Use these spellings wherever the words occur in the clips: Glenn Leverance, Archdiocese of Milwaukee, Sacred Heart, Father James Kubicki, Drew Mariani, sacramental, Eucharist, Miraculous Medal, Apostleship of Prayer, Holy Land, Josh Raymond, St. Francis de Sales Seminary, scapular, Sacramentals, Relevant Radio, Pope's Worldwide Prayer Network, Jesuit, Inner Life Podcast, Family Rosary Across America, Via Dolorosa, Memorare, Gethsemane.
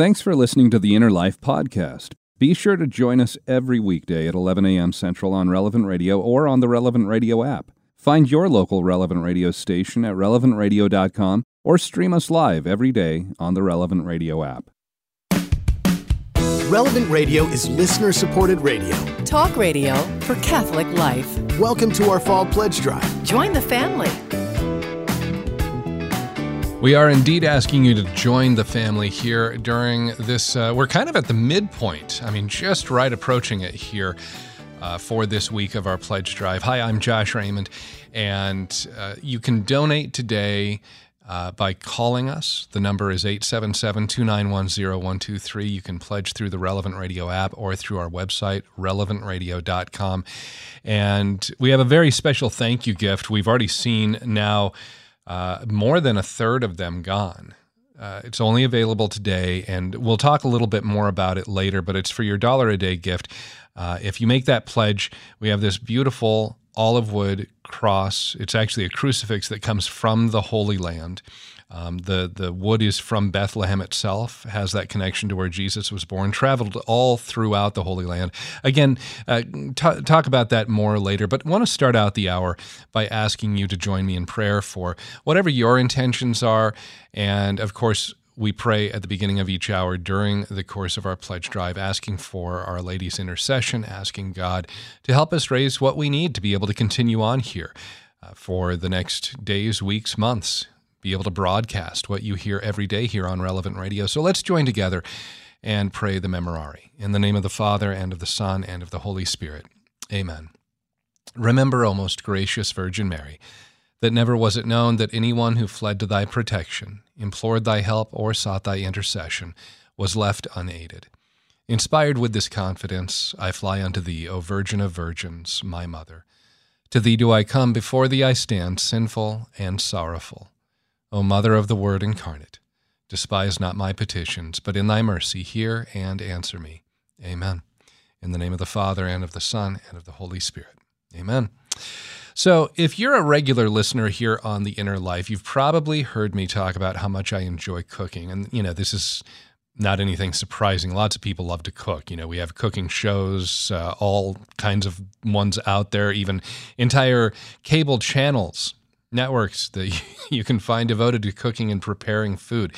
Thanks for listening to the Inner Life Podcast. Be sure to join us every weekday at 11 a.m. Central on Relevant Radio or on the Relevant Radio app. Find your local Relevant Radio station at relevantradio.com or stream us live every day on the Relevant Radio app. Relevant Radio is listener-supported radio. Talk radio for Catholic life. Welcome to our fall pledge drive. Join the family. We are indeed asking you to join the family here during this, we're kind of at the midpoint, just right approaching it here for this week of our pledge drive. Hi, I'm Josh Raymond, and you can donate today by calling us. The number is 877-291-0123. You can pledge through the Relevant Radio app or through our website, relevantradio.com. And we have a very special thank you gift. We've already seen now more than a third of them gone. It's only available today, and we'll talk a little bit more about it later, but it's for your $1 a day gift. If you make that pledge, we have this beautiful olive wood cross. It's actually a crucifix that comes from the Holy Land. The wood is from Bethlehem itself, has that connection to where Jesus was born, traveled all throughout the Holy Land. Again, talk about that more later, but want to start out the hour by asking you to join me in prayer for whatever your intentions are. And of course, we pray at the beginning of each hour during the course of our pledge drive, asking for Our Lady's intercession, asking God to help us raise what we need to be able to continue on here for the next days, weeks, months. Be able to broadcast what you hear every day here on Relevant Radio. So let's join together and pray the Memorare. In the name of the Father, and of the Son, and of the Holy Spirit. Amen. Remember, O most gracious Virgin Mary, that never was it known that anyone who fled to thy protection, implored thy help, or sought thy intercession, was left unaided. Inspired with this confidence, I fly unto thee, O Virgin of Virgins, my Mother. To thee do I come, before thee I stand, sinful and sorrowful. O Mother of the Word incarnate, despise not my petitions, but in thy mercy hear and answer me. Amen. In the name of the Father, and of the Son, and of the Holy Spirit. Amen. So if you're a regular listener here on The Inner Life, you've probably heard me talk about how much I enjoy cooking. And, this is not anything surprising. Lots of people love to cook. We have cooking shows, all kinds of ones out there, even entire cable channels, networks that you can find devoted to cooking and preparing food.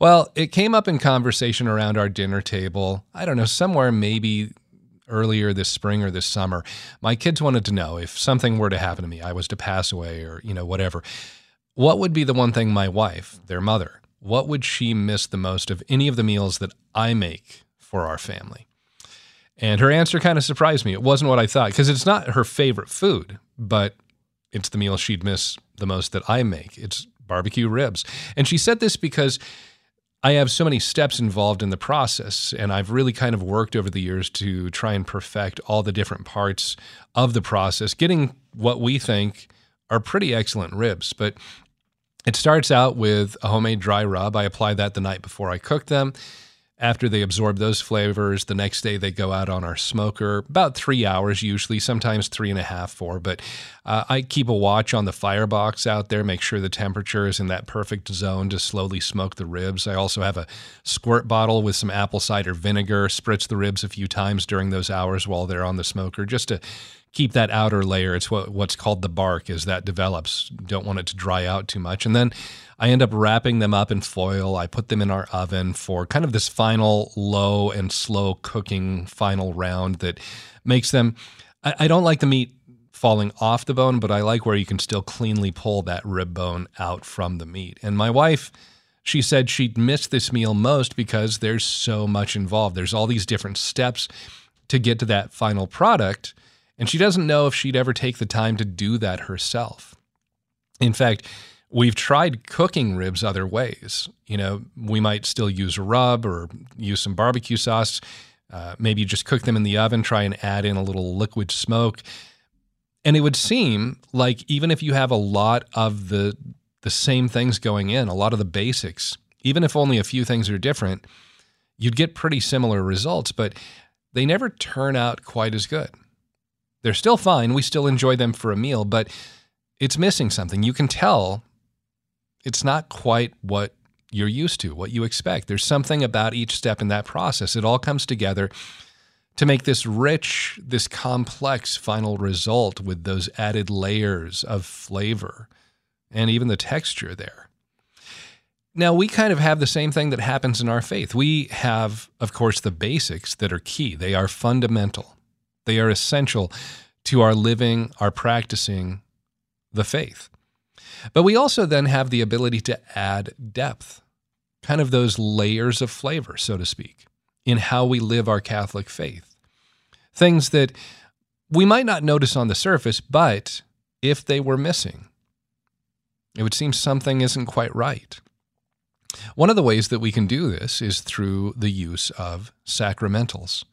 Well, it came up in conversation around our dinner table, I don't know, somewhere maybe earlier this spring or this summer. My kids wanted to know if something were to happen to me, I was to pass away or, whatever, what would be the one thing my wife, their mother, what would she miss the most of any of the meals that I make for our family? And her answer kind of surprised me. It wasn't what I thought, because it's not her favorite food, but it's the meal she'd miss the most that I make. It's barbecue ribs. And she said this because I have so many steps involved in the process, and I've really kind of worked over the years to try and perfect all the different parts of the process, getting what we think are pretty excellent ribs. But it starts out with a homemade dry rub. I apply that the night before I cook them. After they absorb those flavors, the next day they go out on our smoker, about 3 hours usually, sometimes 3.5, 4. But I keep a watch on the firebox out there, make sure the temperature is in that perfect zone to slowly smoke the ribs. I also have a squirt bottle with some apple cider vinegar, spritz the ribs a few times during those hours while they're on the smoker, just to keep that outer layer. It's what's called the bark as that develops. Don't want it to dry out too much. And then I end up wrapping them up in foil. I put them in our oven for kind of this final low and slow cooking final round that makes them, I don't like the meat falling off the bone, but I like where you can still cleanly pull that rib bone out from the meat. And my wife, she said she'd miss this meal most because there's so much involved. There's all these different steps to get to that final product. And she doesn't know if she'd ever take the time to do that herself. In fact, we've tried cooking ribs other ways. We might still use a rub or use some barbecue sauce, maybe just cook them in the oven, try and add in a little liquid smoke. And it would seem like even if you have a lot of the same things going in, a lot of the basics, even if only a few things are different, you'd get pretty similar results, but they never turn out quite as good. They're still fine. We still enjoy them for a meal, but it's missing something. You can tell it's not quite what you're used to, what you expect. There's something about each step in that process. It all comes together to make this rich, this complex final result with those added layers of flavor and even the texture there. Now, we kind of have the same thing that happens in our faith. We have, of course, the basics that are key. They are fundamental. They are essential to our living, our practicing the faith. But we also then have the ability to add depth, kind of those layers of flavor, so to speak, in how we live our Catholic faith. Things that we might not notice on the surface, but if they were missing, it would seem something isn't quite right. One of the ways that we can do this is through the use of sacramentals.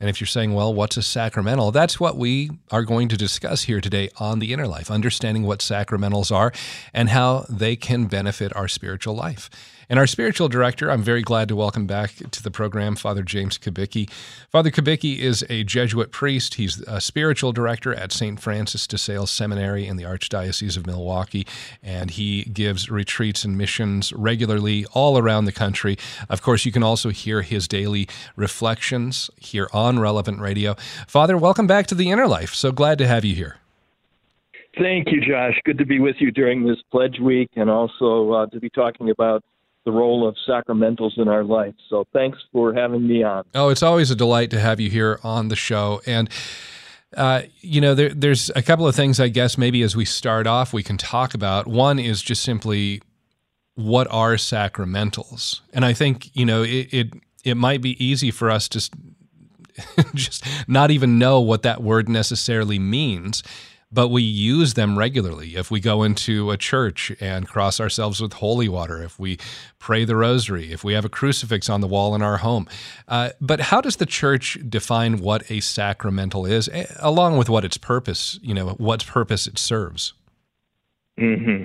And if you're saying, well, what's a sacramental? That's what we are going to discuss here today on The Inner Life, understanding what sacramentals are and how they can benefit our spiritual life. And our spiritual director, I'm very glad to welcome back to the program, Father James Kubicki. Father Kubicki is a Jesuit priest. He's a spiritual director at St. Francis de Sales Seminary in the Archdiocese of Milwaukee, and he gives retreats and missions regularly all around the country. Of course, you can also hear his daily reflections here on Relevant Radio. Father, welcome back to The Inner Life. So glad to have you here. Thank you, Josh. Good to be with you during this Pledge Week and also to be talking about the role of sacramentals in our life. So thanks for having me on. Oh, it's always a delight to have you here on the show. And, there's a couple of things, I guess, maybe as we start off, we can talk about. One is just simply, what are sacramentals? And I think, it might be easy for us to just not even know what that word necessarily means, but we use them regularly. If we go into a church and cross ourselves with holy water, if we pray the rosary, if we have a crucifix on the wall in our home. But how does the church define what a sacramental is, along with what its purpose, what purpose it serves? Mm-hmm.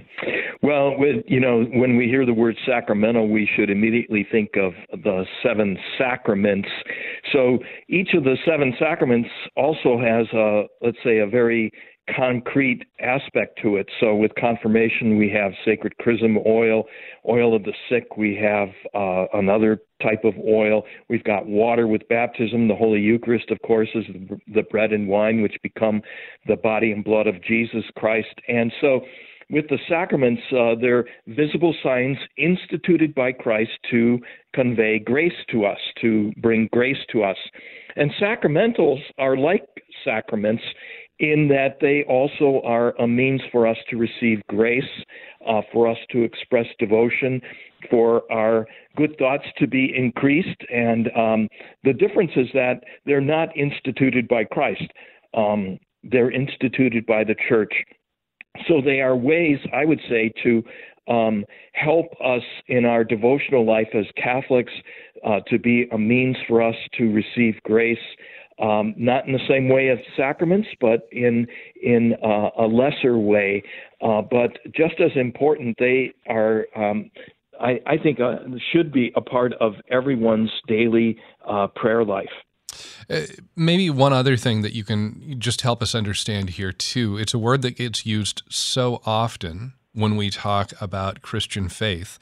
Well, when we hear the word sacramental, we should immediately think of the seven sacraments. So each of the seven sacraments also has a very concrete aspect to it. So with confirmation, we have sacred chrism oil of the sick. We have another type of oil. We've got water with baptism. The Holy Eucharist, of course, is the bread and wine, which become the body and blood of Jesus Christ. And so with the sacraments, they're visible signs instituted by Christ to convey grace to us, to bring grace to us. And sacramentals are like sacraments in that they also are a means for us to receive grace, for us to express devotion, for our good thoughts to be increased. And the difference is that they're not instituted by Christ. They're instituted by the church. So they are ways, I would say, to help us in our devotional life as Catholics, to be a means for us to receive grace, not in the same way as sacraments, but in a lesser way. But just as important, they are, I think, should be a part of everyone's daily prayer life. Maybe one other thing that you can just help us understand here, too. It's a word that gets used so often when we talk about Christian faith,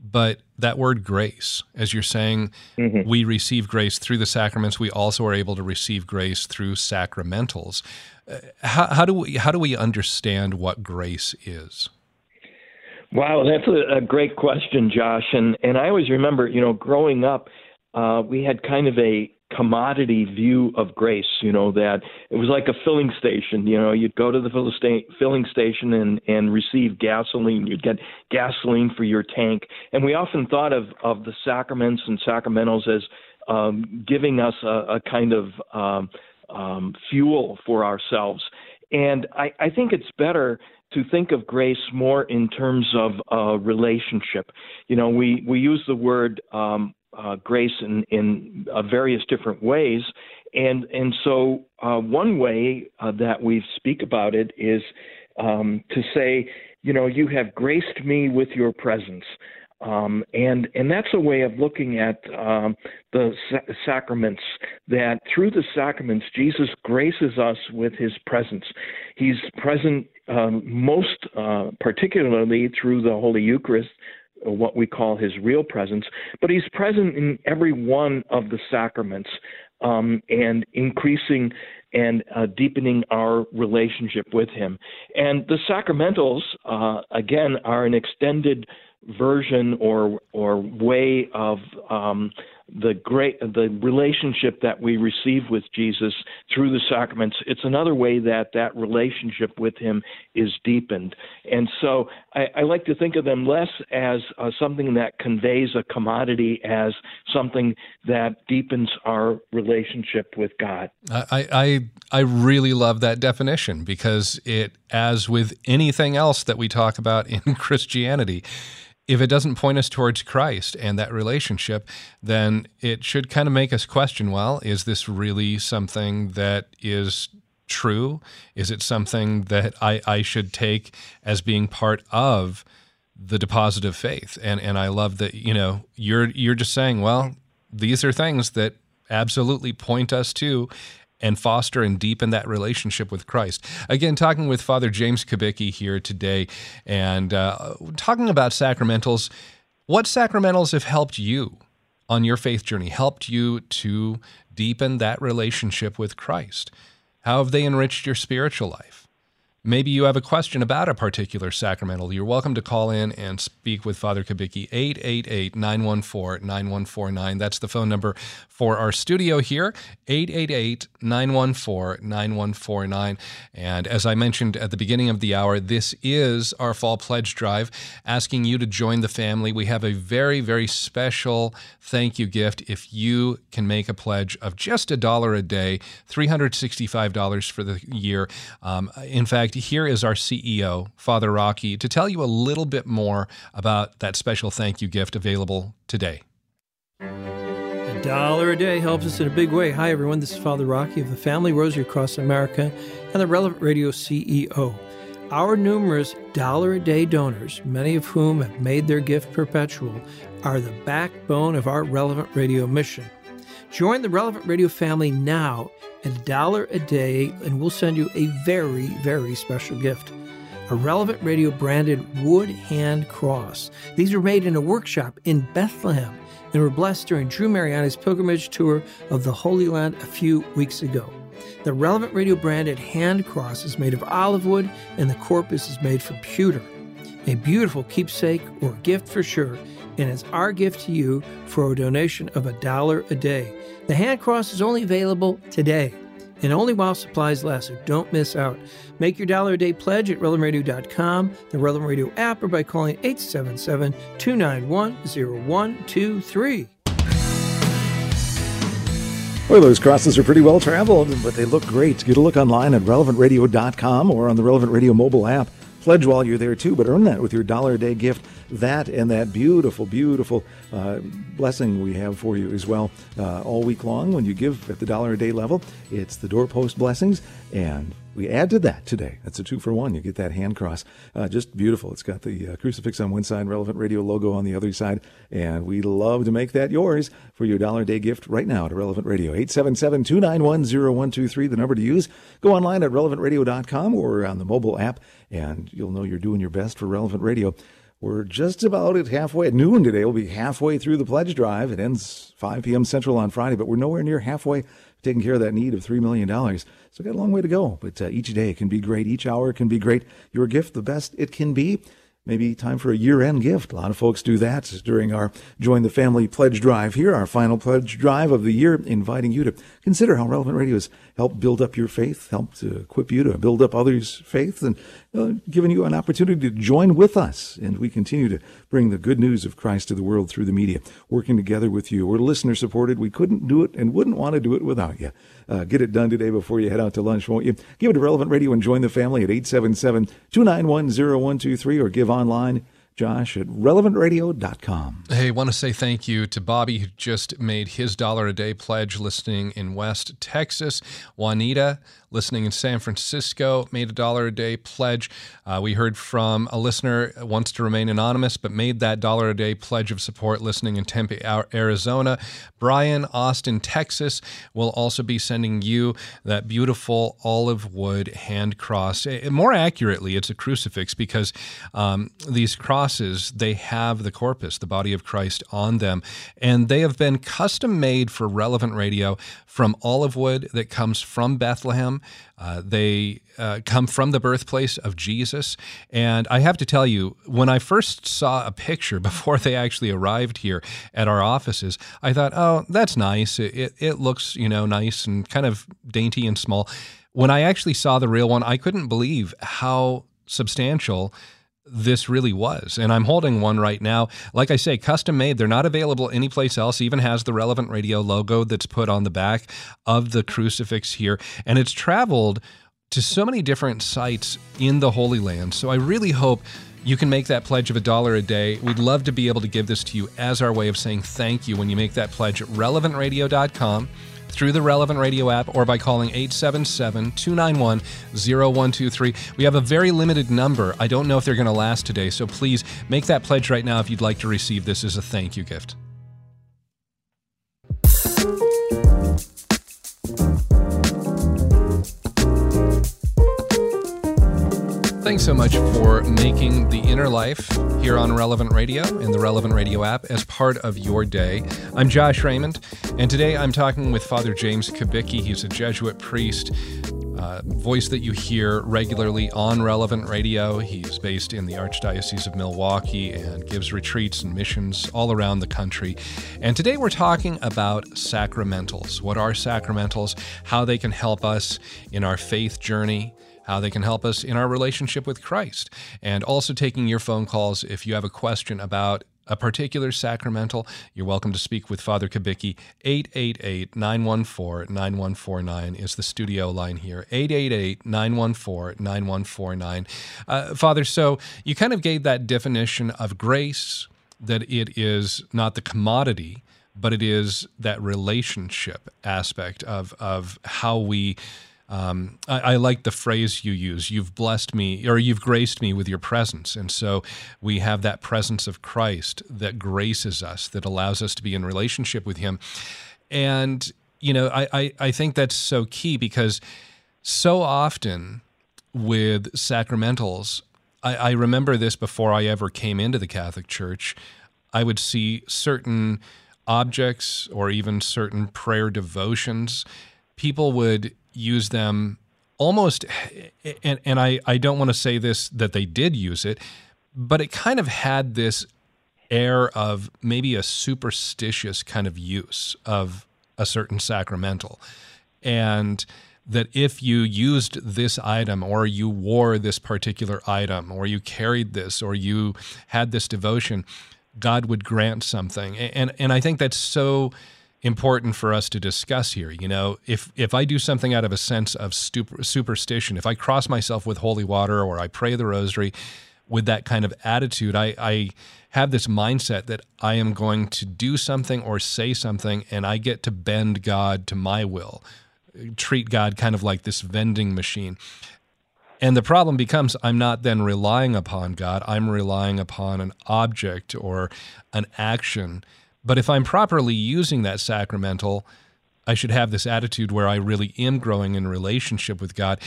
but that word grace, as you're saying, mm-hmm. We receive grace through the sacraments. We also are able to receive grace through sacramentals. How do we understand what grace is? Wow, that's a great question, Josh. And I always remember, growing up, we had kind of a commodity view of grace, that it was like a filling station. You'd go to the filling station and receive gasoline. You'd get gasoline for your tank. And we often thought of the sacraments and sacramentals as giving us a kind of fuel for ourselves. And I think it's better to think of grace more in terms of relationship. We use the word grace in various different ways. And so one way that we speak about it is to say, you have graced me with your presence. And that's a way of looking at the sacraments, that through the sacraments, Jesus graces us with his presence. He's present most particularly through the Holy Eucharist, what we call his real presence, but he's present in every one of the sacraments, and increasing and deepening our relationship with him. And the sacramentals, again, are an extended version or way of the relationship that we receive with Jesus through the sacraments. It's another way that relationship with him is deepened. And so I like to think of them less as something that conveys a commodity, as something that deepens our relationship with God. I really love that definition, because it, as with anything else that we talk about in Christianity, if it doesn't point us towards Christ and that relationship, then it should kind of make us question, well, is this really something that is true? Is it something that I should take as being part of the deposit of faith? And I love that, you're just saying, well, these are things that absolutely point us to and foster and deepen that relationship with Christ. Again, talking with Father James Kubicki here today and talking about sacramentals. What sacramentals have helped you on your faith journey, helped you to deepen that relationship with Christ? How have they enriched your spiritual life? Maybe you have a question about a particular sacramental. You're welcome to call in and speak with Father Kubicki, 888-914-9149. That's the phone number for our studio here, 888-914-9149. And as I mentioned at the beginning of the hour, this is our Fall Pledge Drive, asking you to join the family. We have a very, very special thank you gift if you can make a pledge of just $1 a day, $365 for the year. In fact, here is our CEO, Father Rocky, to tell you a little bit more about that special thank you gift available today. $1 a day helps us in a big way. Hi, everyone. This is Father Rocky of the Family Rosary Across America and the Relevant Radio CEO. Our numerous $1 a day donors, many of whom have made their gift perpetual, are the backbone of our Relevant Radio mission. Join the Relevant Radio family now at $1 a day, and we'll send you a very, very special gift. A Relevant Radio branded wood hand cross. These were made in a workshop in Bethlehem and were blessed during Drew Mariani's pilgrimage tour of the Holy Land a few weeks ago. The Relevant Radio branded hand cross is made of olive wood, and the corpus is made from pewter. A beautiful keepsake or gift for sure, and it's our gift to you for a donation of $1 a day. The hand cross is only available today and only while supplies last, so don't miss out. Make your $1 a day pledge at relevantradio.com, the Relevant Radio app, or by calling 877-291-0123. Well, those crosses are pretty well traveled, but they look great. Get a look online at relevantradio.com or on the Relevant Radio mobile app. Pledge while you're there, too, but earn that with your $1 a day gift. That and that beautiful, beautiful blessing we have for you as well. All week long, when you give at the $1 a day level, it's the doorpost blessings, and we add to that today. That's a 2-for-1. You get that hand cross. Just beautiful. It's got the crucifix on one side, Relevant Radio logo on the other side, and we love to make that yours for your $1 a day gift right now to Relevant Radio. 877-291-0123, the number to use. Go online at relevantradio.com or on the mobile app, and you'll know you're doing your best for Relevant Radio. We're just about at halfway. At noon today, we'll be halfway through the pledge drive. It ends 5 p.m. Central on Friday, but we're nowhere near halfway, taking care of that need of $3 million. So we've got a long way to go, but each day can be great. Each hour can be great. Your gift, the best it can be. Maybe time for a year-end gift. A lot of folks do that during our Join the Family Pledge Drive here, our final pledge drive of the year, inviting you to consider how Relevant Radio has helped build up your faith, helped to equip you to build up others' faith, and giving you an opportunity to join with us. And we continue to bring the good news of Christ to the world through the media, working together with you. We're listener-supported. We couldn't do it and wouldn't want to do it without you. Get it done today before you head out to lunch, won't you? Give it to Relevant Radio and join the family at 877-291-0123 or give online, Josh, at relevantradio.com. Hey, want to say thank you to Bobby, who just made his $1 a day pledge, listening in West Texas. Juanita, listening in San Francisco, made a $1 a day pledge. We heard from a listener who wants to remain anonymous, but made that $1 a day pledge of support, listening in Tempe, Arizona. Brian, Austin, Texas, will also be sending you that beautiful olive wood hand cross. More accurately, it's a crucifix, because these crosses crosses, they have the corpus, the body of Christ on them. And they have been custom made for Relevant Radio from olive wood that comes from Bethlehem. They come from the birthplace of Jesus. And I have to tell you, when I first saw a picture before they actually arrived here at our offices, I thought, oh, that's nice. It looks, nice and kind of dainty and small. When I actually saw the real one, I couldn't believe how substantial this really was. And I'm holding one right now. Like I say, custom made. They're not available anyplace else. Even has the Relevant Radio logo that's put on the back of the crucifix here. And it's traveled to so many different sites in the Holy Land. So I really hope you can make that pledge of $1 a day. We'd love to be able to give this to you as our way of saying thank you when you make that pledge at relevantradio.com, through the Relevant Radio app, or by calling 877-291-0123. We have a very limited number. I don't know if they're going to last today, so please make that pledge right now if you'd like to receive this as a thank you gift. Thanks so much for making the Inner Life here on Relevant Radio and the Relevant Radio app as part of your day. I'm Josh Raymond, and today I'm talking with Father James Kubicki. He's a Jesuit priest, voice that you hear regularly on Relevant Radio. He's based in the Archdiocese of Milwaukee and gives retreats and missions all around the country. And today we're talking about sacramentals. What are sacramentals? How they can help us in our faith journey, how they can help us in our relationship with Christ, and also taking your phone calls. If you have a question about a particular sacramental, you're welcome to speak with Father Kubicki. 888-914-9149 is the studio line here, 888-914-9149. Father, so you kind of gave that definition of grace, that it is not the commodity, but it is that relationship aspect of how we— I like the phrase you use, you've blessed me, or you've graced me with your presence. And so we have that presence of Christ that graces us, that allows us to be in relationship with him. And, I think that's so key, because so often with sacramentals, I remember this before I ever came into the Catholic Church, I would see certain objects or even certain prayer devotions, people would use them almost, and I don't want to say this, that they did use it, but it kind of had this air of maybe a superstitious kind of use of a certain sacramental. And that if you used this item, or you wore this particular item, or you carried this, or you had this devotion, God would grant something. And I think that's so important for us to discuss here. If I do something out of a sense of superstition, if I cross myself with holy water, or I pray the rosary with that kind of attitude, I have this mindset that I am going to do something or say something, and I get to bend God to my will, treat God kind of like this vending machine. And the problem becomes, I'm not then relying upon God, I'm relying upon an object or an action. But if I'm properly using that sacramental, I should have this attitude where I really am growing in relationship with God.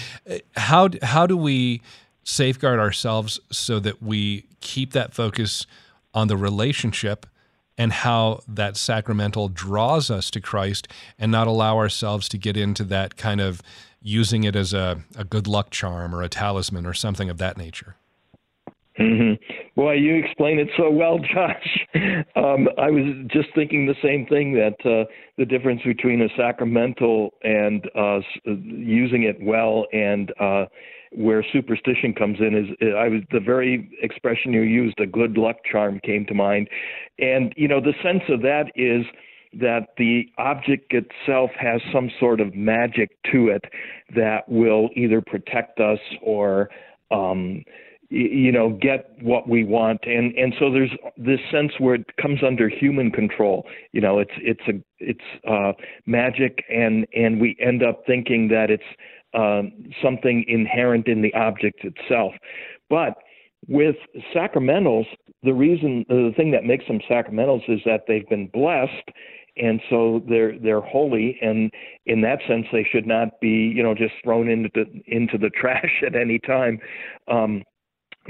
How do we safeguard ourselves so that we keep that focus on the relationship and how that sacramental draws us to Christ, and not allow ourselves to get into that kind of using it as a good luck charm or a talisman or something of that nature? Mm-hmm. Boy, you explain it so well, Josh. I was just thinking the same thing, that the difference between a sacramental and using it well, and where superstition comes in is the very expression you used, a good luck charm, came to mind. And, the sense of that is that the object itself has some sort of magic to it that will either protect us or get what we want. And so there's this sense where it comes under human control. It's magic, and we end up thinking that it's something inherent in the object itself. But with sacramentals, the thing that makes them sacramentals is that they've been blessed, and so they're holy, and in that sense they should not be just thrown into the trash at any time.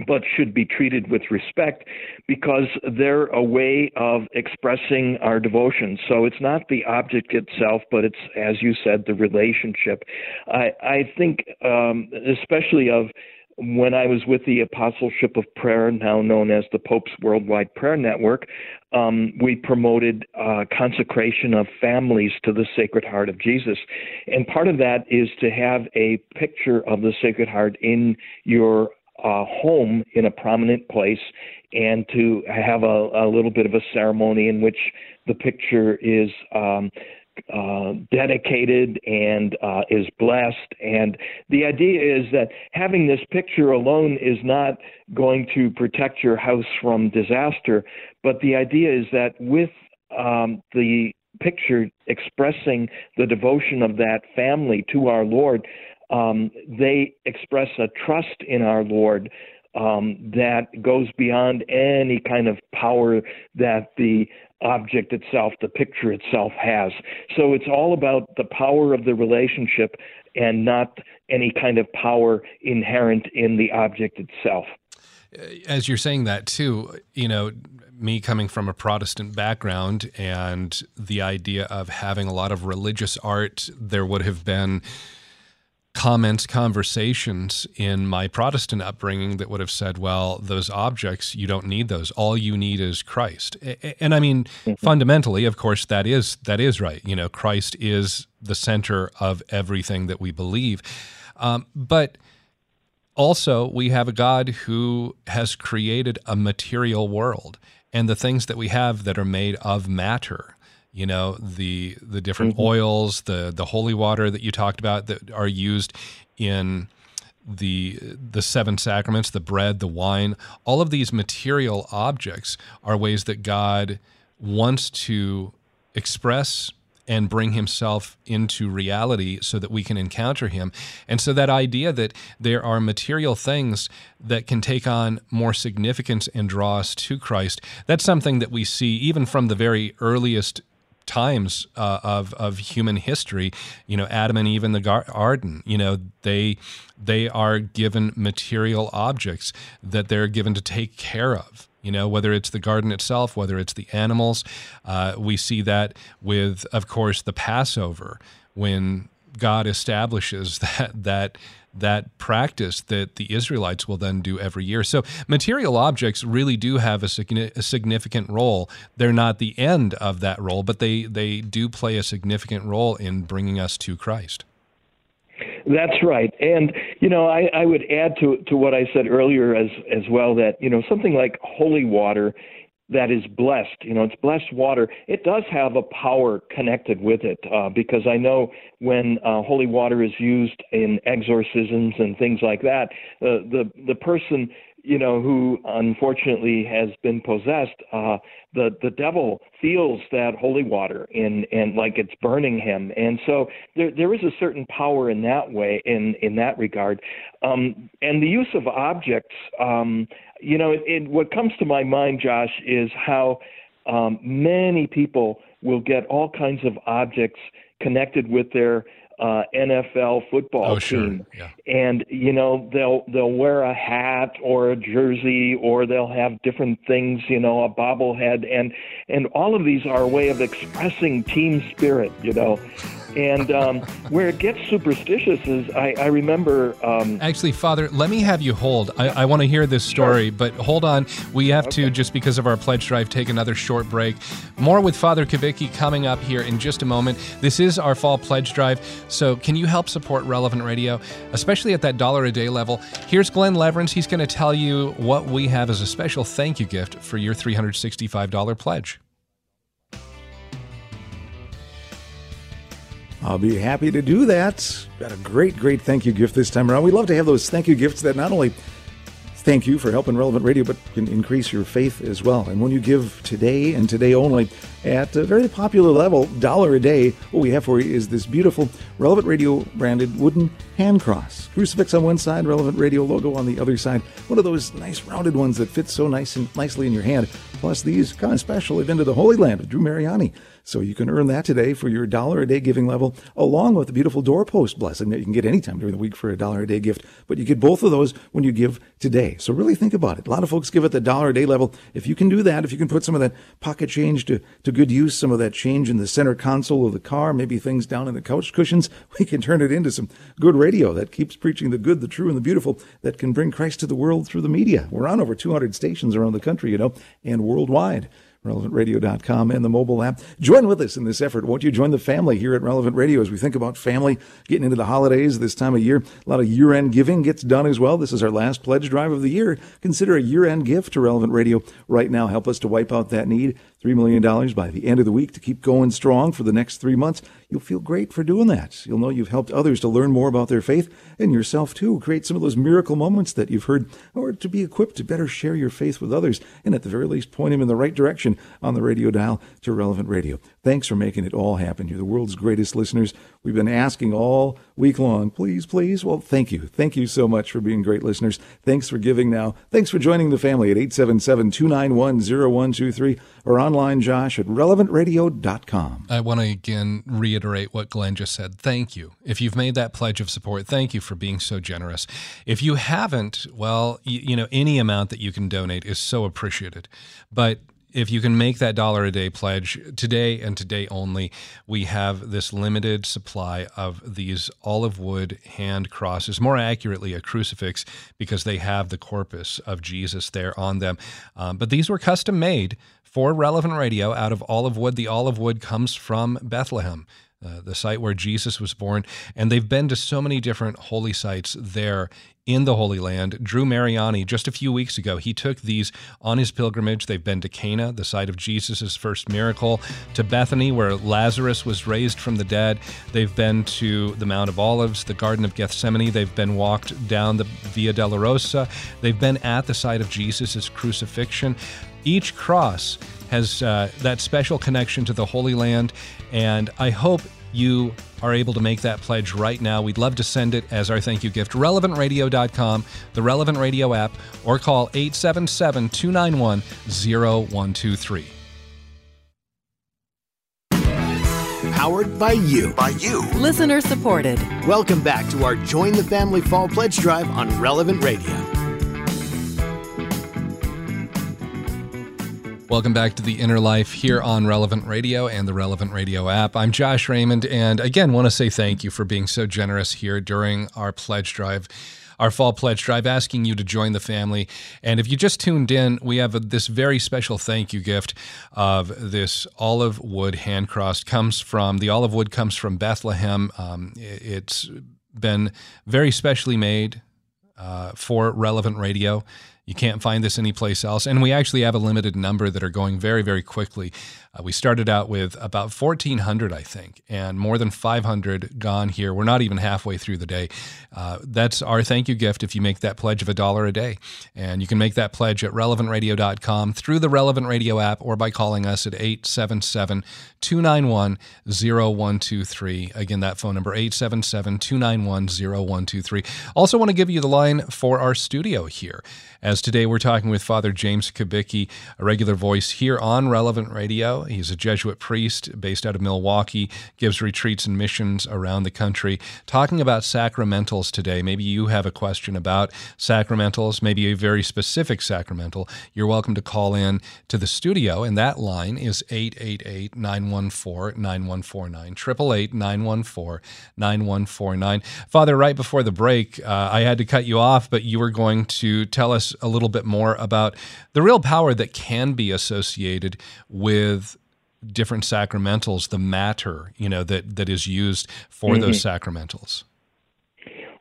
but should be treated with respect because they're a way of expressing our devotion. So it's not the object itself, but it's, as you said, the relationship. I think especially of when I was with the Apostleship of Prayer, now known as the Pope's Worldwide Prayer Network, we promoted consecration of families to the Sacred Heart of Jesus. And part of that is to have a picture of the Sacred Heart in your home in a prominent place, and to have a little bit of a ceremony in which the picture is dedicated and is blessed. And the idea is that having this picture alone is not going to protect your house from disaster, but the idea is that with the picture expressing the devotion of that family to our Lord, they express a trust in our Lord that goes beyond any kind of power that the object itself, the picture itself, has. So it's all about the power of the relationship and not any kind of power inherent in the object itself. As you're saying that too, you know, me coming from a Protestant background and the idea of having a lot of religious art, there would have been comments, conversations in my Protestant upbringing that would have said, well, those objects, you don't need those. All you need is Christ. And I mean, fundamentally, of course, that is right. You know, Christ is the center of everything that we believe. But also, we have a God who has created a material world, and the things that we have that are made of matter, you know, the different oils, the holy water that you talked about that are used in the seven sacraments, the bread, the wine, all of these material objects are ways that God wants to express and bring himself into reality so that we can encounter him. And so that idea that there are material things that can take on more significance and draw us to Christ, that's something that we see even from the very earliest times of human history. You know, Adam and Eve in the garden, you know, they are given material objects that they're given to take care of, you know, whether it's the garden itself, whether it's the animals. We see that with, of course, the Passover, when God establishes that practice that the Israelites will then do every year. So material objects really do have a significant role. They're not the end of that role, but they do play a significant role in bringing us to Christ. That's right. And, you know, I would add to what I said earlier as well that, you know, something like holy water that is blessed, you know, it's blessed water. It does have a power connected with it, because I know when holy water is used in exorcisms and things like that, the person, you know, who unfortunately has been possessed, the devil feels that holy water and like it's burning him. And so there is a certain power in that way, in that regard. And the use of objects, you know, what comes to my mind, Josh, is how many people will get all kinds of objects connected with their NFL football team. Sure. Yeah. And, you know, they'll wear a hat or a jersey, or they'll have different things, you know, a bobblehead. And all of these are a way of expressing team spirit, you know. And where it gets superstitious is I remember... Actually, Father, let me have you hold. I want to hear this story, sure, but hold on. We have to, just because of our pledge drive, take another short break. More with Father Kubicki coming up here in just a moment. This is our fall pledge drive, so can you help support Relevant Radio, especially at that $1 a day level? Here's Glenn Leverance. He's going to tell you what we have as a special thank you gift for your $365 pledge. I'll be happy to do that. Got a great thank you gift this time around. We love to have those thank you gifts that not only thank you for helping Relevant Radio, but can increase your faith as well. And when you give today and today only, at a very popular level, $1 a day. What we have for you is this beautiful Relevant Radio branded wooden hand cross. Crucifix on one side, Relevant Radio logo on the other side. One of those nice rounded ones that fits so nicely in your hand. Plus, these kind of special event of the Holy Land with Drew Mariani. So you can earn that today for your $1 a day giving level, along with the beautiful doorpost blessing that you can get anytime during the week for a $1 a day gift. But you get both of those when you give today. So really think about it. A lot of folks give at the $1 a day level. If you can do that, if you can put some of that pocket change to good use, some of that change in the center console of the car, maybe things down in the couch cushions, we can turn it into some good radio that keeps preaching the good, the true, and the beautiful that can bring Christ to the world through the media. We're on over 200 stations around the country, and worldwide. RelevantRadio.com and the mobile app. Join with us in this effort. Won't you join the family here at Relevant Radio as we think about family, getting into the holidays this time of year? A lot of year-end giving gets done as well. This is our last pledge drive of the year. Consider a year-end gift to Relevant Radio right now. Help us to wipe out that need. $3 million by the end of the week to keep going strong for the next 3 months. You'll feel great for doing that. You'll know you've helped others to learn more about their faith and yourself too. Create some of those miracle moments that you've heard, or to be equipped to better share your faith with others, and at the very least point them in the right direction on the radio dial to Relevant Radio. Thanks for making it all happen. You're the world's greatest listeners. We've been asking all week long, please, please. Well, thank you. Thank you so much for being great listeners. Thanks for giving now. Thanks for joining the family at 877-291-0123 or online, Josh, at relevantradio.com. I want to again reiterate what Glenn just said. Thank you. If you've made that pledge of support, thank you for being so generous. If you haven't, well, any amount that you can donate is so appreciated. But if you can make that $1 a day pledge today and today only, we have this limited supply of these olive wood hand crosses, more accurately a crucifix, because they have the corpus of Jesus there on them. But these were custom made for Relevant Radio out of olive wood. The olive wood comes from Bethlehem, the site where Jesus was born, and they've been to so many different holy sites there in the Holy Land. Drew Mariani, just a few weeks ago, he took these on his pilgrimage. They've been to Cana, the site of Jesus' first miracle, to Bethany, where Lazarus was raised from the dead. They've been to the Mount of Olives, the Garden of Gethsemane. They've been walked down the Via Dolorosa. They've been at the site of Jesus' crucifixion. Each cross has that special connection to the Holy Land, and I hope you are able to make that pledge right now. We'd love to send it as our thank you gift. RelevantRadio.com, the Relevant Radio app, or call 877-291-0123. Powered by you. By you. Listener supported. Welcome back to our Join the Family Fall Pledge Drive on Relevant Radio. Welcome back to The Inner Life here on Relevant Radio and the Relevant Radio app. I'm Josh Raymond, and again, want to say thank you for being so generous here during our pledge drive, our fall pledge drive, asking you to join the family. And if you just tuned in, we have this very special thank you gift of this olive wood hand cross. The olive wood comes from Bethlehem. It's been very specially made for Relevant Radio. You can't find this anyplace else. And we actually have a limited number that are going very, very quickly. We started out with about 1,400, I think, and more than 500 gone here. We're not even halfway through the day. That's our thank you gift if you make that pledge of $1 a day. And you can make that pledge at relevantradio.com, through the Relevant Radio app, or by calling us at 877-291-0123. Again, that phone number, 877-291-0123. Also want to give you the line for our studio here, as today we're talking with Father James Kubicki, a regular voice here on Relevant Radio. He's a Jesuit priest based out of Milwaukee, gives retreats and missions around the country, talking about sacramentals today. Maybe you have a question about sacramentals, maybe a very specific sacramental. You're welcome to call in to the studio, and that line is 888-914-9149, 888-914-9149. Father, right before the break, I had to cut you off, but you were going to tell us a little bit more about the real power that can be associated with different sacramentals, the matter, that is used for those sacramentals.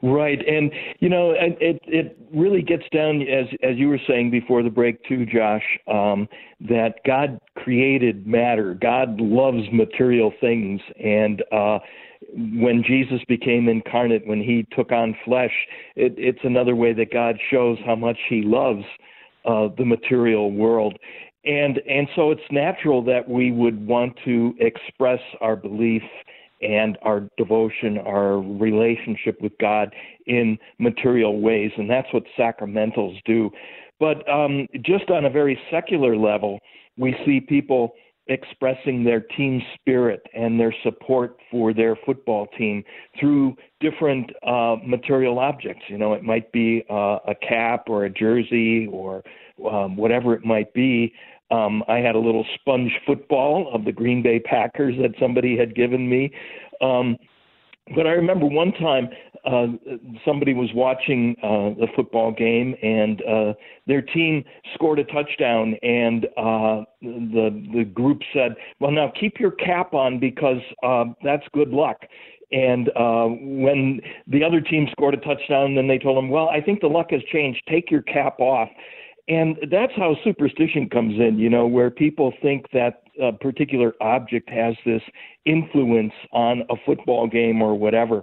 Right. And, it really gets down, as you were saying before the break too, Josh, that God created matter. God loves material things. And when Jesus became incarnate, when he took on flesh, it's another way that God shows how much he loves the material world. And so it's natural that we would want to express our belief and our devotion, our relationship with God in material ways, and that's what sacramentals do. But just on a very secular level, we see people expressing their team spirit and their support for their football team through different material objects. You know, it might be a cap or a jersey or whatever it might be. I had a little sponge football of the Green Bay Packers that somebody had given me. But I remember one time somebody was watching the football game, and their team scored a touchdown, and the group said, well, now keep your cap on because that's good luck. And when the other team scored a touchdown, then they told them, well, I think the luck has changed. Take your cap off. And that's how superstition comes in, you know, where people think that a particular object has this influence on a football game or whatever.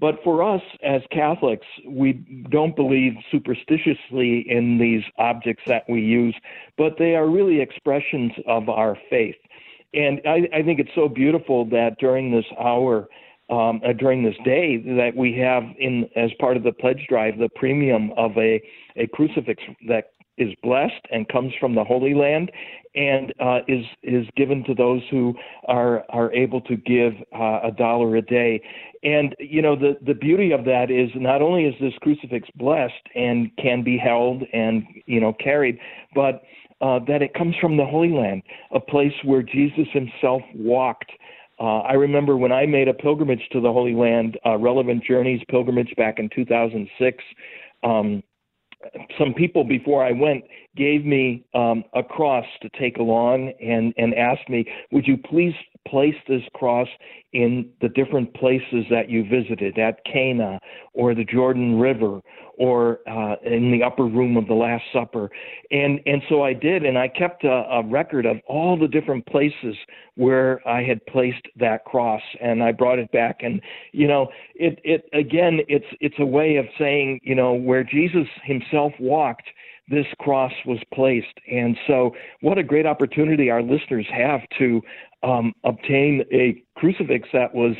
But for us as Catholics, we don't believe superstitiously in these objects that we use, but they are really expressions of our faith. And I think it's so beautiful that during this hour, during this day, that we have in as part of the pledge drive, the premium of a crucifix that is blessed and comes from the Holy Land, and is given to those who are able to give $1 a day. And you know, the beauty of that is not only is this crucifix blessed and can be held and, you know, carried, but that it comes from the Holy Land, a place where Jesus himself walked. I remember when I made a pilgrimage to the Holy Land, Relevant Journeys pilgrimage back in 2006. Some people before I went gave me a cross to take along and asked me, would you please place this cross in the different places that you visited, at Cana or the Jordan River or in the upper room of the Last Supper. And so I did, and I kept a record of all the different places where I had placed that cross, and I brought it back. And, you know, it again, it's a way of saying, you know, where Jesus himself walked, this cross was placed. And so what a great opportunity our listeners have to obtain a crucifix that was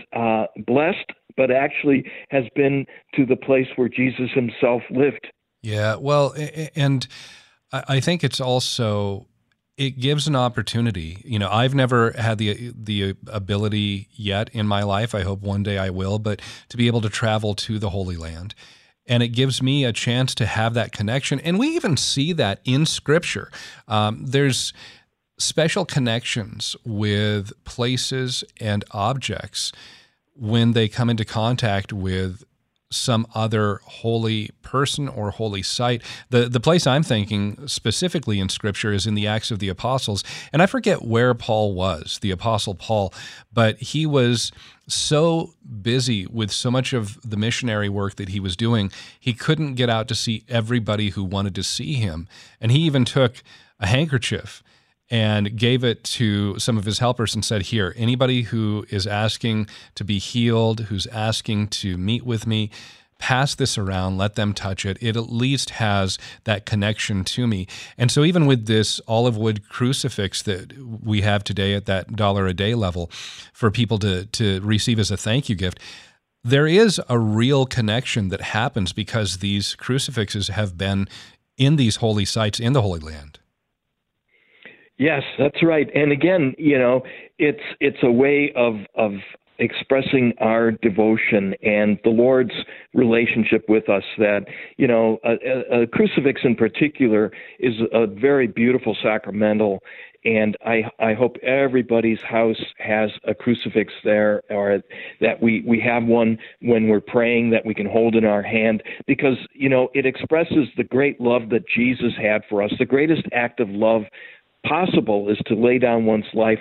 blessed, but actually has been to the place where Jesus himself lived. Yeah, well, and I think it's also, it gives an opportunity. You know, I've never had the ability yet in my life, I hope one day I will, but to be able to travel to the Holy Land. And it gives me a chance to have that connection. And we even see that in Scripture. There's special connections with places and objects when they come into contact with some other holy person or holy site. The place I'm thinking specifically in Scripture is in the Acts of the Apostles. And I forget where Paul was, the Apostle Paul, but he was so busy with so much of the missionary work that he was doing, he couldn't get out to see everybody who wanted to see him. And he even took a handkerchief and gave it to some of his helpers and said, here, anybody who is asking to be healed, who's asking to meet with me, pass this around, let them touch it. It at least has that connection to me. And so even with this olive wood crucifix that we have today at that dollar a day level for people to receive as a thank you gift, there is a real connection that happens because these crucifixes have been in these holy sites in the Holy Land. Yes, that's right. And again, you know, it's a way of expressing our devotion and the Lord's relationship with us, that, you know, a crucifix in particular is a very beautiful sacramental. And I hope everybody's house has a crucifix there, or that we have one when we're praying that we can hold in our hand, because, you know, it expresses the great love that Jesus had for us. The greatest act of love possible is to lay down one's life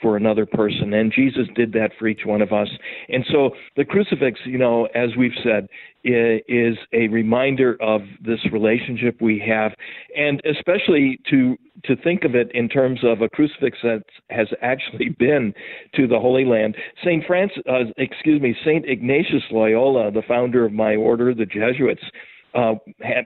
for another person, and Jesus did that for each one of us. And so the crucifix, you know, as we've said, is a reminder of this relationship we have, and especially to think of it in terms of a crucifix that has actually been to the Holy Land. Saint Ignatius Loyola, the founder of my order, the Jesuits,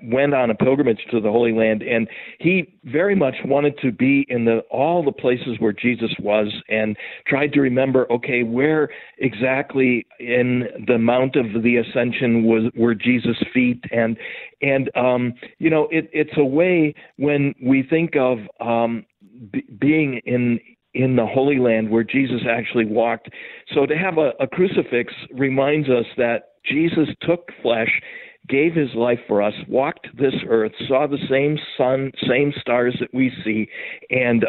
went on a pilgrimage to the Holy Land, and he very much wanted to be in all the places where Jesus was, and tried to remember, okay, where exactly in the Mount of the Ascension were Jesus' feet, and you know, it's a way when we think of being in the Holy Land where Jesus actually walked. So to have a crucifix reminds us that Jesus took flesh, gave his life for us, walked this earth, saw the same sun, same stars that we see, and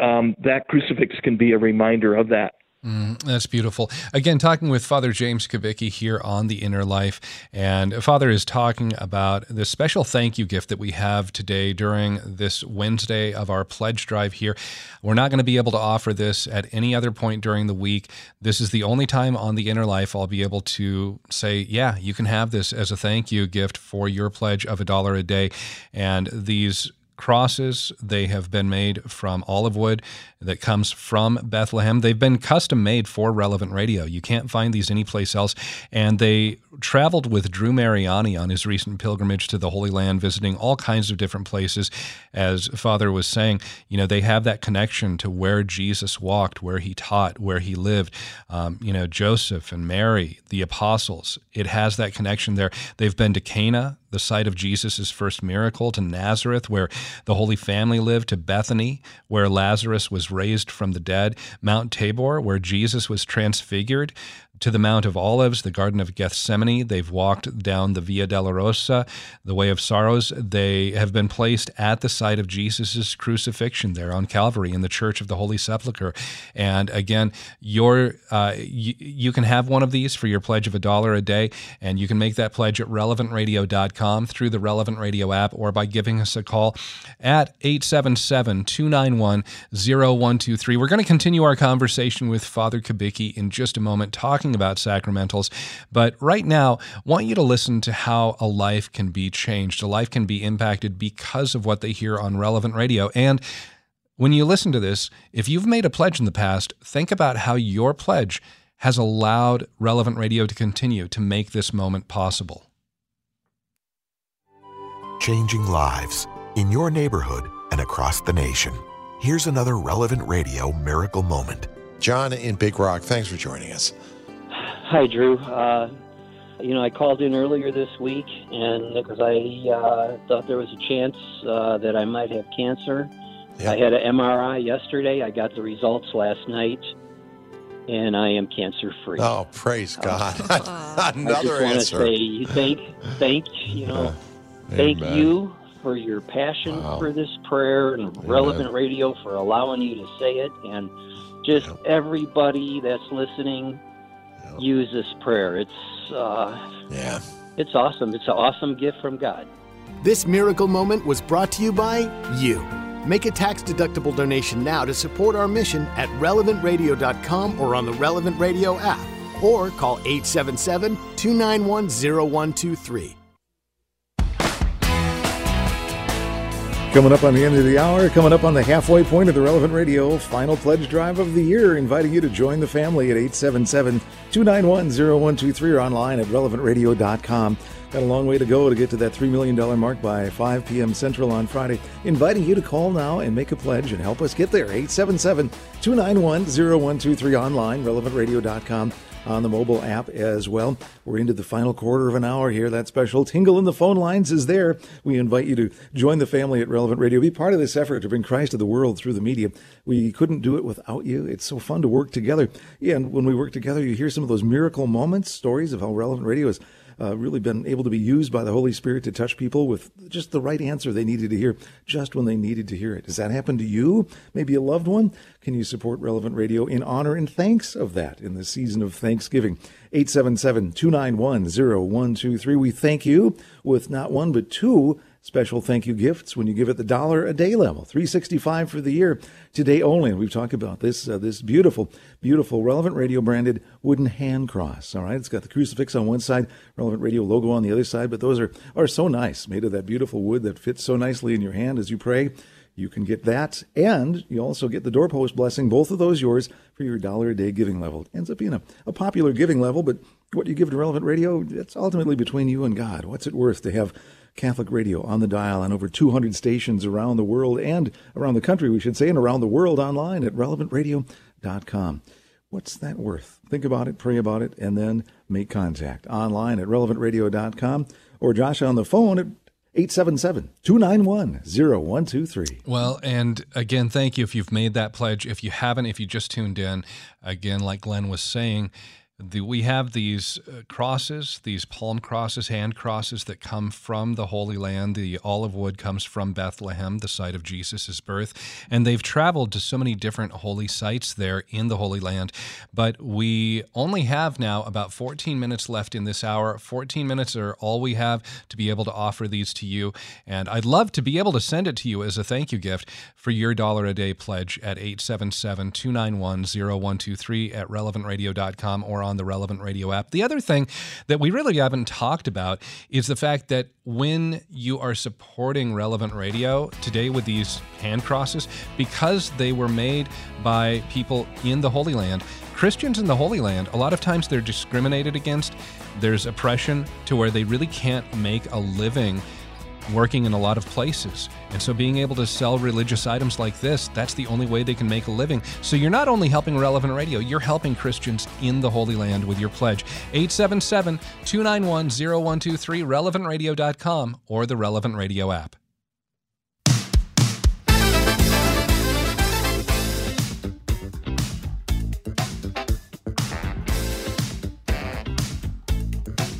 that crucifix can be a reminder of that. That's beautiful. Again, talking with Father James Kubicki here on The Inner Life, and Father is talking about the special thank you gift that we have today during this Wednesday of our pledge drive here. We're not going to be able to offer this at any other point during the week. This is the only time on The Inner Life I'll be able to say, yeah, you can have this as a thank you gift for your pledge of $1 a day, and these crosses, they have been made from olive wood that comes from Bethlehem. They've been custom made for Relevant Radio. You can't find these anyplace else. And they traveled with Drew Mariani on his recent pilgrimage to the Holy Land, visiting all kinds of different places. As Father was saying, you know, they have that connection to where Jesus walked, where he taught, where he lived. You know, Joseph and Mary, the apostles, it has that connection there. They've been to Cana, the site of Jesus' first miracle, to Nazareth, where the Holy Family lived, to Bethany, where Lazarus was raised from the dead, Mount Tabor, where Jesus was transfigured, to the Mount of Olives, the Garden of Gethsemane. They've walked down the Via Dolorosa, the Way of Sorrows. They have been placed at the site of Jesus' crucifixion there on Calvary in the Church of the Holy Sepulchre. And again, you can have one of these for your pledge of $1 a day, and you can make that pledge at relevantradio.com, through the Relevant Radio app, or by giving us a call at 877-291-0123. We're going to continue our conversation with Father Kubicki in just a moment, talking about sacramentals. But right now, I want you to listen to how a life can be changed, a life can be impacted because of what they hear on Relevant Radio. And when you listen to this, if you've made a pledge in the past, think about how your pledge has allowed Relevant Radio to continue to make this moment possible. Changing lives in your neighborhood and across the nation. Here's another Relevant Radio miracle moment. John in Big Rock, thanks for joining us. Hi, Drew. You know, I called in earlier this week, and because I thought there was a chance that I might have cancer. Yep. I had an MRI yesterday. I got the results last night, and I am cancer-free. Oh, praise God. Another answer. I just want to say thank you for your passion for this prayer, and Amen. Relevant Radio for allowing you to say it, and just everybody that's listening. Use this prayer. It's awesome. It's an awesome gift from God. This miracle moment was brought to you by you. Make a tax-deductible donation now to support our mission at relevantradio.com or on the Relevant Radio app, or call 877-291-0123. Coming up on the end of the hour, coming up on the halfway point of the Relevant Radio final pledge drive of the year, inviting you to join the family at 877-291-0123 or online at relevantradio.com. Got a long way to go to get to that $3 million mark by 5 p.m. Central on Friday. Inviting you to call now and make a pledge and help us get there. 877-291-0123 online, relevantradio.com. On the mobile app as well. We're into the final quarter of an hour here. That special tingle in the phone lines is there. We invite you to join the family at Relevant Radio. Be part of this effort to bring Christ to the world through the media. We couldn't do it without you. It's so fun to work together. And when we work together, you hear some of those miracle moments, stories of how Relevant Radio is really been able to be used by the Holy Spirit to touch people with just the right answer they needed to hear, just when they needed to hear it. Does that happen to you? Maybe a loved one? Can you support Relevant Radio in honor and thanks of that in the season of Thanksgiving? 877-291-0123. We thank you with not one but two special thank you gifts when you give at the $1 a day level, $365 for the year, today only. And we've talked about this this beautiful, beautiful Relevant Radio branded wooden hand cross. All right, it's got the crucifix on one side, Relevant Radio logo on the other side, but those are so nice, made of that beautiful wood that fits so nicely in your hand as you pray. You can get that, and you also get the doorpost blessing, both of those yours, for your $1 a day giving level. It ends up being a popular giving level, but what you give to Relevant Radio, that's ultimately between you and God. What's it worth to have Catholic radio on the dial on over 200 stations around the world and around the country, we should say, and around the world online at relevantradio.com? What's that worth? Think about it, pray about it, and then make contact online at relevantradio.com or Josh on the phone at 877-291-0123. Well, and again, thank you if you've made that pledge. If you haven't, if you just tuned in, again, like Glenn was saying, we have these crosses, these palm crosses, hand crosses that come from the Holy Land. The olive wood comes from Bethlehem, the site of Jesus' birth. And they've traveled to so many different holy sites there in the Holy Land. But we only have now about 14 minutes left in this hour. 14 minutes are all we have to be able to offer these to you. And I'd love to be able to send it to you as a thank you gift for your $1 a day pledge at 877-291-0123 at relevantradio.com or on the Relevant Radio app. The other thing that we really haven't talked about is the fact that when you are supporting Relevant Radio today with these hand crosses, because they were made by people in the Holy Land, Christians in the Holy Land, a lot of times they're discriminated against. There's oppression to where they really can't make a living working in a lot of places. And so being able to sell religious items like this, that's the only way they can make a living. So you're not only helping Relevant Radio, you're helping Christians in the Holy Land with your pledge. 877-291-0123, relevantradio.com or the Relevant Radio app.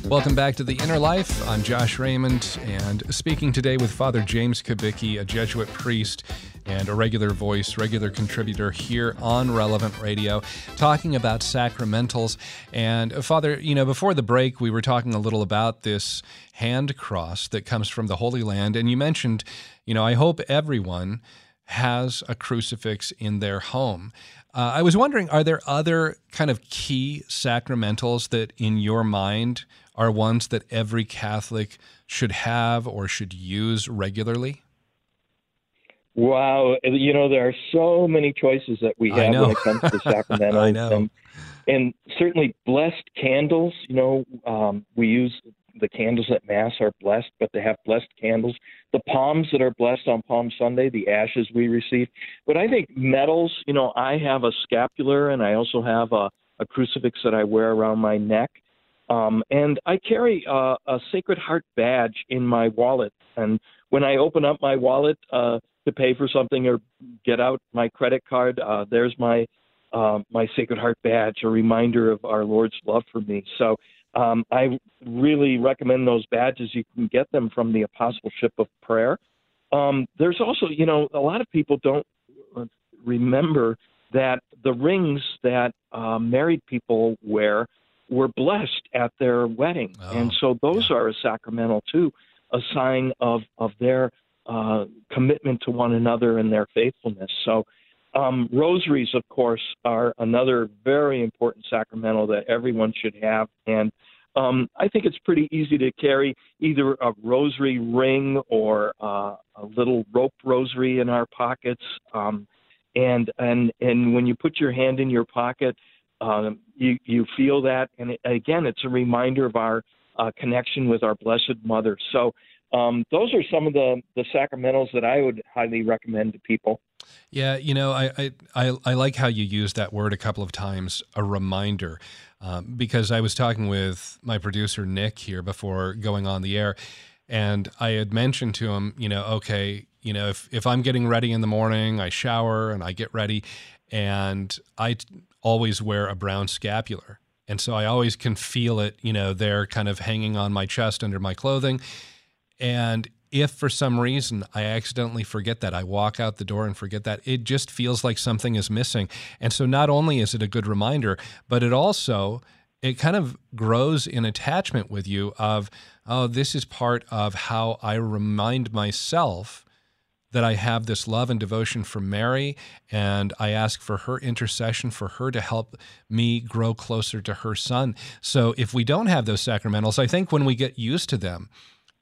Welcome back to The Inner Life. I'm Josh Raymond, and speaking today with Father James Kubicki, a Jesuit priest and a regular voice, regular contributor here on Relevant Radio, talking about sacramentals. And Father, you know, before the break, we were talking a little about this hand cross that comes from the Holy Land, and you mentioned, you know, I hope everyone has a crucifix in their home. I was wondering, are there other kind of key sacramentals that in your mind are ones that every Catholic should have or should use regularly? Wow. You know, there are so many choices that we have when it comes to sacramentals. I know. And certainly blessed candles, you know, we use the candles at Mass are blessed, but they have blessed candles. The palms that are blessed on Palm Sunday, the ashes we receive. But I think medals, you know, I have a scapular and I also have a crucifix that I wear around my neck. And I carry a Sacred Heart badge in my wallet. And when I open up my wallet to pay for something or get out my credit card, there's my Sacred Heart badge, a reminder of our Lord's love for me. So I really recommend those badges. You can get them from the Apostleship of Prayer. There's also, you know, a lot of people don't remember that the rings that married people wear were blessed at their wedding. And so those are a sacramental too, a sign of their commitment to one another and their faithfulness. So rosaries, of course, are another very important sacramental that everyone should have. And I think it's pretty easy to carry either a rosary ring or a little rope rosary in our pockets. And when you put your hand in your pocket, you feel that, and again, it's a reminder of our connection with our Blessed Mother. So those are some of the sacramentals that I would highly recommend to people. Yeah, you know, I like how you used that word a couple of times, a reminder, because I was talking with my producer, Nick, here before going on the air, and I had mentioned to him, you know, okay, you know, if I'm getting ready in the morning, I shower and I get ready, and I always wear a brown scapular. And so I always can feel it, you know, there kind of hanging on my chest under my clothing. And if for some reason I accidentally forget that, I walk out the door and forget that, it just feels like something is missing. And so not only is it a good reminder, but it also, it kind of grows in attachment with you of, oh, this is part of how I remind myself that I have this love and devotion for Mary, and I ask for her intercession for her to help me grow closer to her Son. So if we don't have those sacramentals, I think when we get used to them,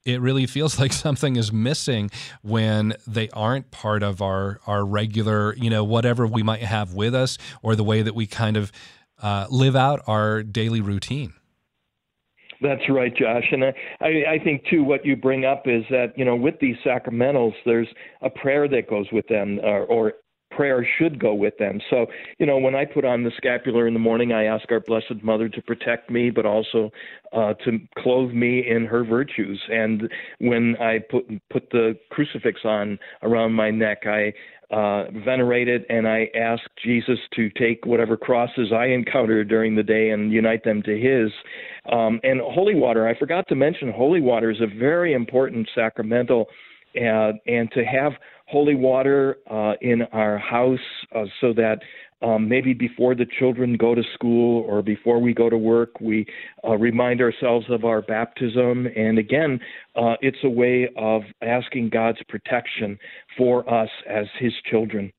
it really feels like something is missing when they aren't part of our regular, you know, whatever we might have with us or the way that we kind of live out our daily routine. That's right, Josh. And I think, too, what you bring up is that, you know, with these sacramentals, there's a prayer that goes with them, or prayer should go with them. So, you know, when I put on the scapular in the morning, I ask our Blessed Mother to protect me, but also to clothe me in her virtues. And when I put the crucifix on around my neck, I venerate it, and I ask Jesus to take whatever crosses I encounter during the day and unite them to his. And holy water, I forgot to mention, holy water is a very important sacramental, and to have holy water in our house so that maybe before the children go to school or before we go to work, we remind ourselves of our baptism. And again, it's a way of asking God's protection for us as his children.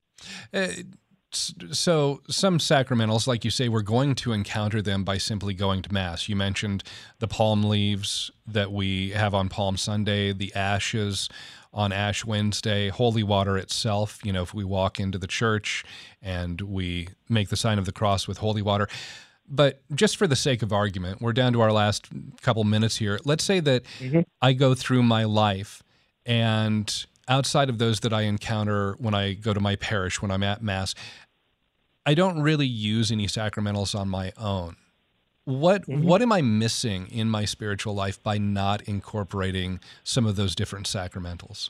So some sacramentals, like you say, we're going to encounter them by simply going to Mass. You mentioned the palm leaves that we have on Palm Sunday, the ashes on Ash Wednesday, holy water itself. You know, if we walk into the church and we make the sign of the cross with holy water. But just for the sake of argument, we're down to our last couple minutes here. Let's say that I go through my life, and outside of those that I encounter when I go to my parish, when I'm at Mass, I don't really use any sacramentals on my own. What am I missing in my spiritual life by not incorporating some of those different sacramentals?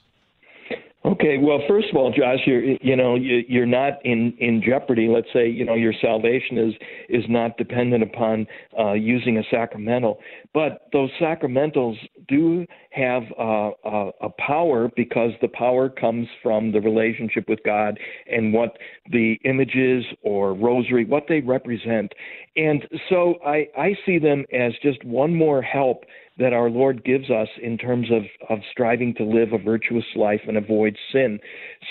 Okay, well, first of all, Josh, you're not in jeopardy. Let's say, you know, your salvation is not dependent upon using a sacramental. But those sacramentals do have a power, because the power comes from the relationship with God and what the images or rosary, what they represent. And so I see them as just one more help that our Lord gives us in terms of striving to live a virtuous life and avoid sin.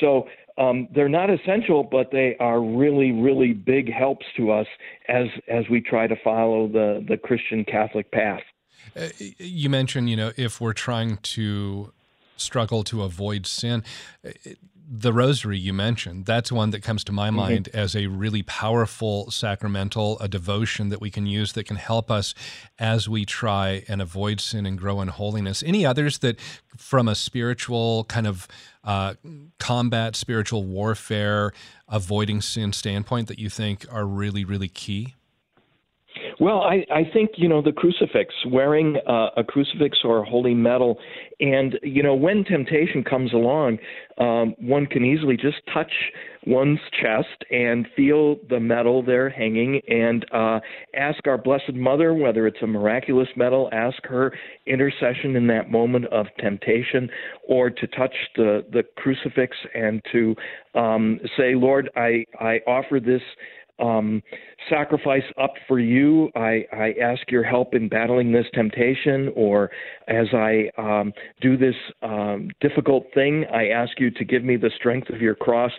So they're not essential, but they are really, really big helps to us as we try to follow the Christian Catholic path. You mentioned, you know, if we're trying to struggle to avoid sin, the rosary you mentioned, that's one that comes to my mind as a really powerful sacramental, a devotion that we can use that can help us as we try and avoid sin and grow in holiness. Any others that from a spiritual kind of combat, spiritual warfare, avoiding sin standpoint that you think are really, really key? Well, I think, you know, the crucifix, wearing a crucifix or a holy medal, and, you know, when temptation comes along, one can easily just touch one's chest and feel the medal there hanging, and ask our Blessed Mother, whether it's a miraculous medal, ask her intercession in that moment of temptation, or to touch the crucifix and to say, Lord, I offer this sacrifice up for you. I ask your help in battling this temptation, or as I do this difficult thing, I ask you to give me the strength of your cross.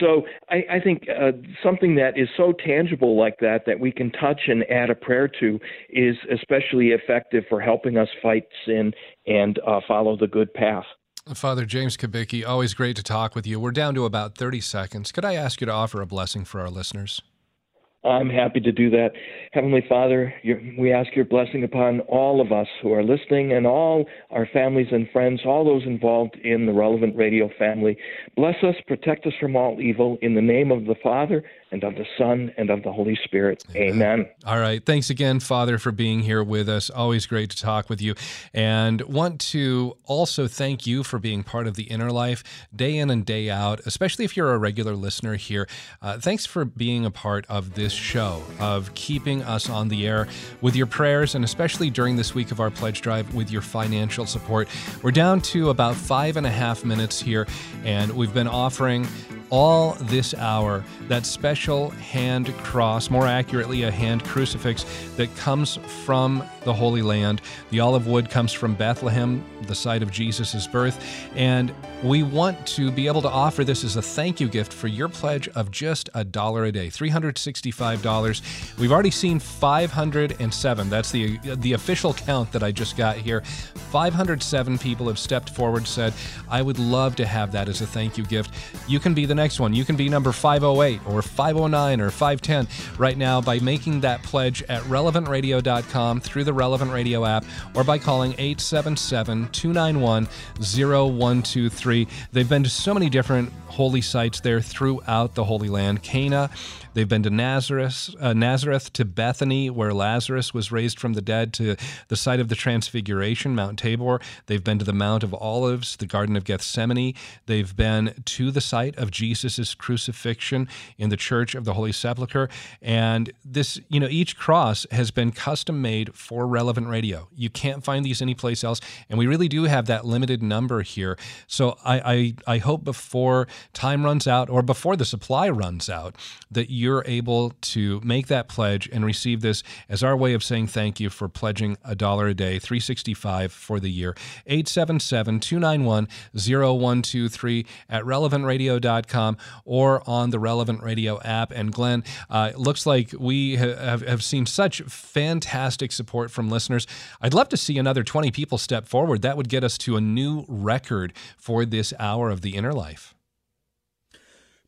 So I think something that is so tangible like that we can touch and add a prayer to is especially effective for helping us fight sin and follow the good path. Father James Kubicki, always great to talk with you. We're down to about 30 seconds. Could I ask you to offer a blessing for our listeners? I'm happy to do that. Heavenly Father, we ask your blessing upon all of us who are listening and all our families and friends, all those involved in the Relevant Radio family. Bless us, protect us from all evil, in the name of the Father and of the Son and of the Holy Spirit. Amen. All right. Thanks again, Father, for being here with us. Always great to talk with you. And want to also thank you for being part of the Inner Life day in and day out, especially if you're a regular listener here. Thanks for being a part of this show, of keeping us on the air with your prayers, and especially during this week of our pledge drive with your financial support. We're down to about 5.5 minutes here, and we've been offering all this hour, that special hand cross, more accurately a hand crucifix, that comes from the Holy Land. The olive wood comes from Bethlehem, the site of Jesus' birth, and we want to be able to offer this as a thank you gift for your pledge of just $1 a day, $365. We've already seen 507. That's the official count that I just got here. 507 people have stepped forward, said, I would love to have that as a thank you gift. You can be the next one. You can be number 508 or 509 or 510 right now by making that pledge at relevantradio.com through the Relevant Radio app or by calling 877-291-0123. They've been to so many different holy sites there throughout the Holy Land. Cana, they've been to Nazareth, to Bethany, where Lazarus was raised from the dead, to the site of the Transfiguration, Mount Tabor. They've been to the Mount of Olives, the Garden of Gethsemane. They've been to the site of Jesus' crucifixion in the Church of the Holy Sepulchre. And this, you know, each cross has been custom made for Relevant Radio. You can't find these anyplace else. And we really do have that limited number here. So I hope before time runs out or before the supply runs out that you're able to make that pledge and receive this as our way of saying thank you for pledging $1 a day, $365 for the year. 877-291-0123 at relevantradio.com or on the Relevant Radio app. And Glenn, it looks like we have seen such fantastic support from listeners. I'd love to see another 20 people step forward. That would get us to a new record for this hour of the Inner Life.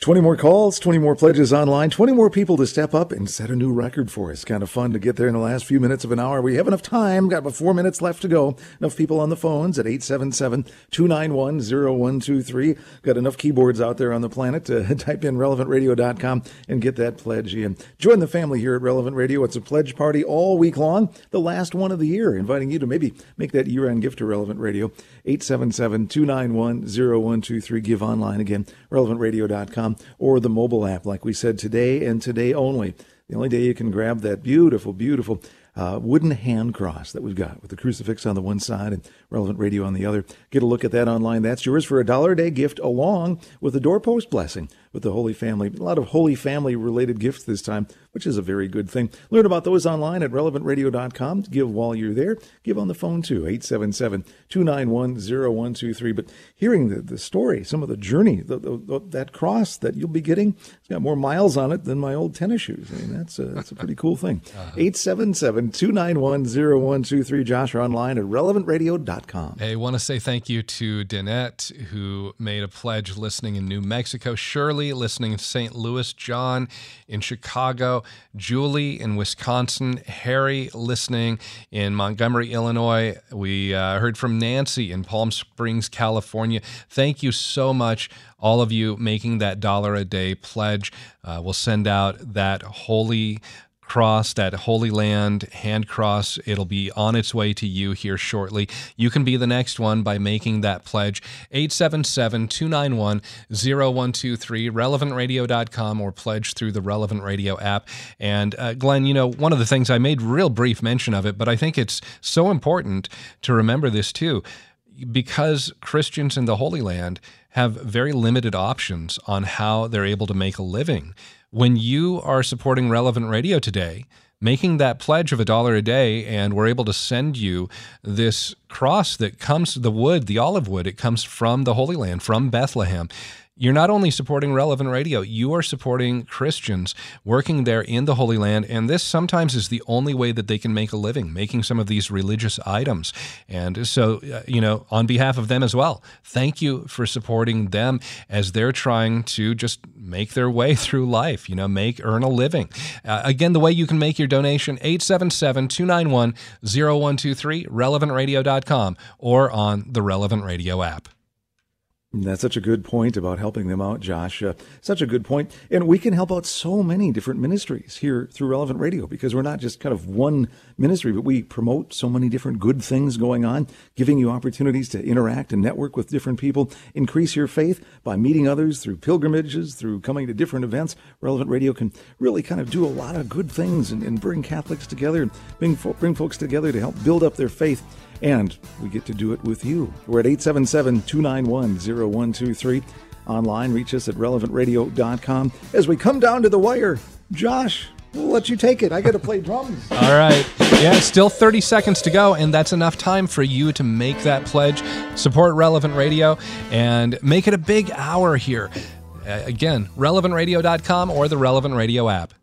20 more calls, 20 more pledges online, 20 more people to step up and set a new record for us. Kind of fun to get there in the last few minutes of an hour. We have enough time, got about 4 minutes left to go. Enough people on the phones at 877-291-0123. Got enough keyboards out there on the planet to type in relevantradio.com and get that pledge in. Join the family here at Relevant Radio. It's a pledge party all week long, the last one of the year, inviting you to maybe make that year-end gift to Relevant Radio. 877-291-0123. Give online again, relevantradio.com. Or the mobile app, like we said, today and today only. The only day you can grab that beautiful, beautiful wooden hand cross that we've got with the crucifix on the one side and Relevant Radio on the other. Get a look at that online. That's yours for $1 a day gift along with a doorpost blessing with the Holy Family. A lot of Holy Family-related gifts this time, which is a very good thing. Learn about those online at relevantradio.com. Give while you're there. Give on the phone, too, 877-291-0123. But hearing the story, some of the journey, that cross that you'll be getting, it's got more miles on it than my old tennis shoes. I mean, that's a pretty cool thing. 877-291-0123. Josh, or online at relevantradio.com. I want to say thank you to Danette, who made a pledge listening in New Mexico. Shirley, listening in St. Louis. John in Chicago. Julie in Wisconsin. Harry, listening in Montgomery, Illinois. We heard from Nancy in Palm Springs, California. Thank you so much, all of you making that $1 a day pledge. We'll send out that holy cross, that Holy Land hand cross. It'll be on its way to you here shortly. You can be the next one by making that pledge. 877-291-0123, relevantradio.com, or pledge through the Relevant Radio app. And Glenn, you know, one of the things, I made real brief mention of it, but I think it's so important to remember this too, because Christians in the Holy Land have very limited options on how they're able to make a living. When you are supporting Relevant Radio today, making that pledge of $1 a day, and we're able to send you this cross that comes, the wood, the olive wood, it comes from the Holy Land, from Bethlehem. You're not only supporting Relevant Radio, you are supporting Christians working there in the Holy Land, and this sometimes is the only way that they can make a living, making some of these religious items. And so, you know, on behalf of them as well, thank you for supporting them as they're trying to just make their way through life, you know, earn a living. Again, the way you can make your donation, 877-291-0123, relevantradio.com, or on the Relevant Radio app. That's such a good point about helping them out, Josh. Such a good point. And we can help out so many different ministries here through Relevant Radio, because we're not just kind of one ministry, but we promote so many different good things going on, giving you opportunities to interact and network with different people, increase your faith by meeting others through pilgrimages, through coming to different events. Relevant Radio can really kind of do a lot of good things and bring Catholics together and bring folks together to help build up their faith. And we get to do it with you. We're at 877-291-0123. online. Reach us at relevantradio.com. As we come down to the wire, Josh, we'll let you take it. I got to play drums. All right. Yeah, still 30 seconds to go, and that's enough time for you to make that pledge. Support Relevant Radio and make it a big hour here. Again, relevantradio.com or the Relevant Radio app.